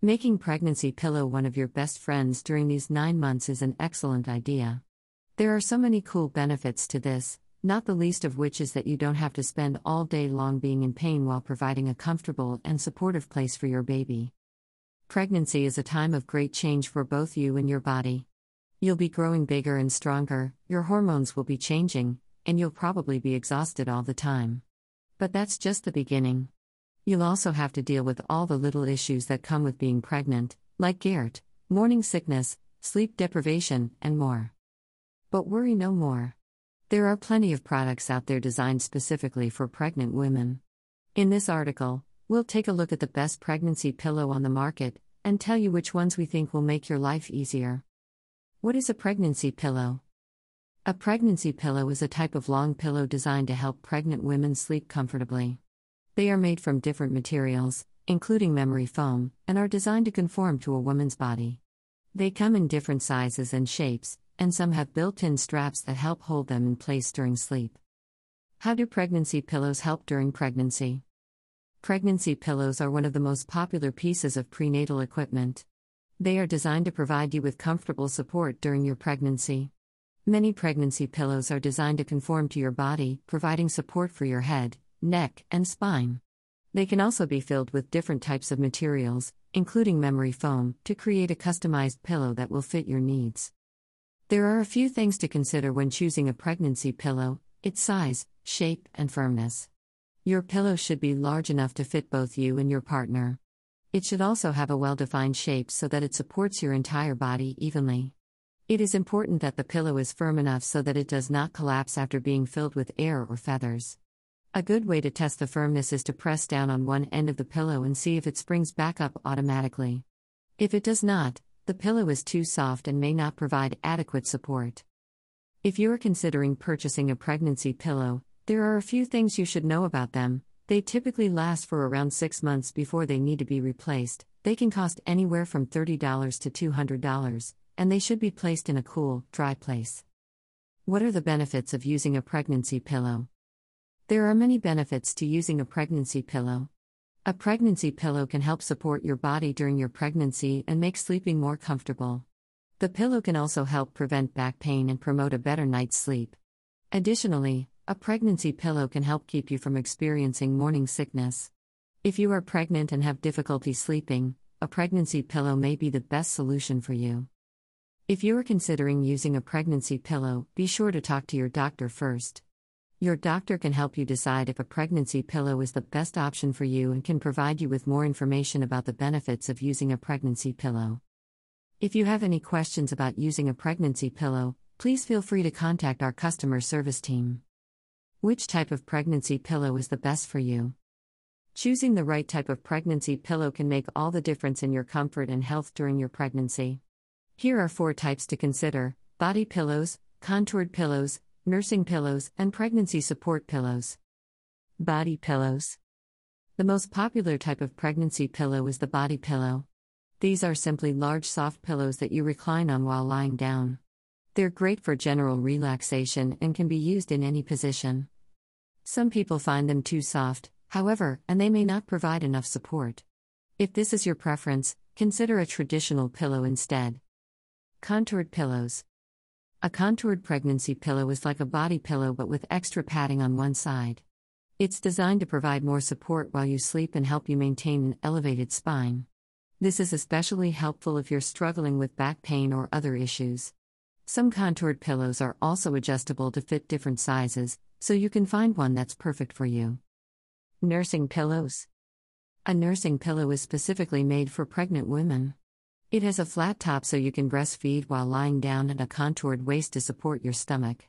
Making Pregnancy Pillow one of your best friends during these 9 months is an excellent idea. There are so many cool benefits to this, not the least of which is that you don't have to spend all day long being in pain while providing a comfortable and supportive place for your baby. Pregnancy is a time of great change for both you and your body. You'll be growing bigger and stronger, your hormones will be changing, and you'll probably be exhausted all the time. But that's just the beginning. You'll also have to deal with all the little issues that come with being pregnant, like GERD, morning sickness, sleep deprivation, and more. But worry no more. There are plenty of products out there designed specifically for pregnant women. In this article, we'll take a look at the best pregnancy pillow on the market, and tell you which ones we think will make your life easier. What is a pregnancy pillow? A pregnancy pillow is a type of long pillow designed to help pregnant women sleep comfortably. They are made from different materials, including memory foam, and are designed to conform to a woman's body. They come in different sizes and shapes, and some have built-in straps that help hold them in place during sleep. How do pregnancy pillows help during pregnancy? Pregnancy pillows are one of the most popular pieces of prenatal equipment. They are designed to provide you with comfortable support during your pregnancy. Many pregnancy pillows are designed to conform to your body, providing support for your head, neck, and spine. They can also be filled with different types of materials, including memory foam, to create a customized pillow that will fit your needs. There are a few things to consider when choosing a pregnancy pillow: its size, shape, and firmness. Your pillow should be large enough to fit both you and your partner. It should also have a well-defined shape so that it supports your entire body evenly. It is important that the pillow is firm enough so that it does not collapse after being filled with air or feathers. A good way to test the firmness is to press down on one end of the pillow and see if it springs back up automatically. If it does not, the pillow is too soft and may not provide adequate support. If you are considering purchasing a pregnancy pillow, there are a few things you should know about them. They typically last for around 6 months before they need to be replaced. They can cost anywhere from $30 to $200, and they should be placed in a cool, dry place. What are the benefits of using a pregnancy pillow? There are many benefits to using a pregnancy pillow. A pregnancy pillow can help support your body during your pregnancy and make sleeping more comfortable. The pillow can also help prevent back pain and promote a better night's sleep. Additionally, a pregnancy pillow can help keep you from experiencing morning sickness. If you are pregnant and have difficulty sleeping, a pregnancy pillow may be the best solution for you. If you are considering using a pregnancy pillow, be sure to talk to your doctor first. Your doctor can help you decide if a pregnancy pillow is the best option for you and can provide you with more information about the benefits of using a pregnancy pillow. If you have any questions about using a pregnancy pillow, please feel free to contact our customer service team. Which type of pregnancy pillow is the best for you? Choosing the right type of pregnancy pillow can make all the difference in your comfort and health during your pregnancy. Here are 4 types to consider: body pillows, contoured pillows, nursing pillows, and pregnancy support pillows. Body pillows. The most popular type of pregnancy pillow is the body pillow. These are simply large soft pillows that you recline on while lying down. They're great for general relaxation and can be used in any position. Some people find them too soft, however, and they may not provide enough support. If this is your preference, consider a traditional pillow instead. Contoured pillows. A contoured pregnancy pillow is like a body pillow but with extra padding on one side. It's designed to provide more support while you sleep and help you maintain an elevated spine. This is especially helpful if you're struggling with back pain or other issues. Some contoured pillows are also adjustable to fit different sizes, so you can find one that's perfect for you. Nursing pillows. A nursing pillow is specifically made for pregnant women. It has a flat top so you can breastfeed while lying down, and a contoured waist to support your stomach.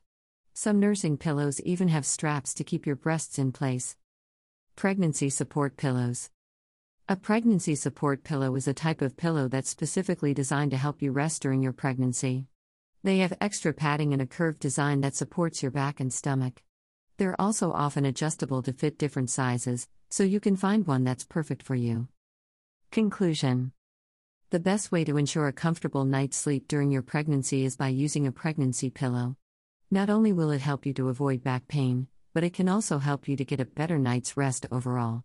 Some nursing pillows even have straps to keep your breasts in place. Pregnancy support pillows. A pregnancy support pillow is a type of pillow that's specifically designed to help you rest during your pregnancy. They have extra padding and a curved design that supports your back and stomach. They're also often adjustable to fit different sizes, so you can find one that's perfect for you. Conclusion. The best way to ensure a comfortable night's sleep during your pregnancy is by using a pregnancy pillow. Not only will it help you to avoid back pain, but it can also help you to get a better night's rest overall.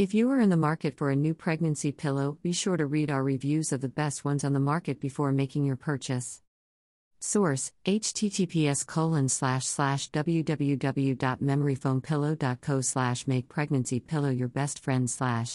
If you are in the market for a new pregnancy pillow, be sure to read our reviews of the best ones on the market before making your purchase. Source: https://www.memoryfoampillow.co/make pregnancy pillow your best friend/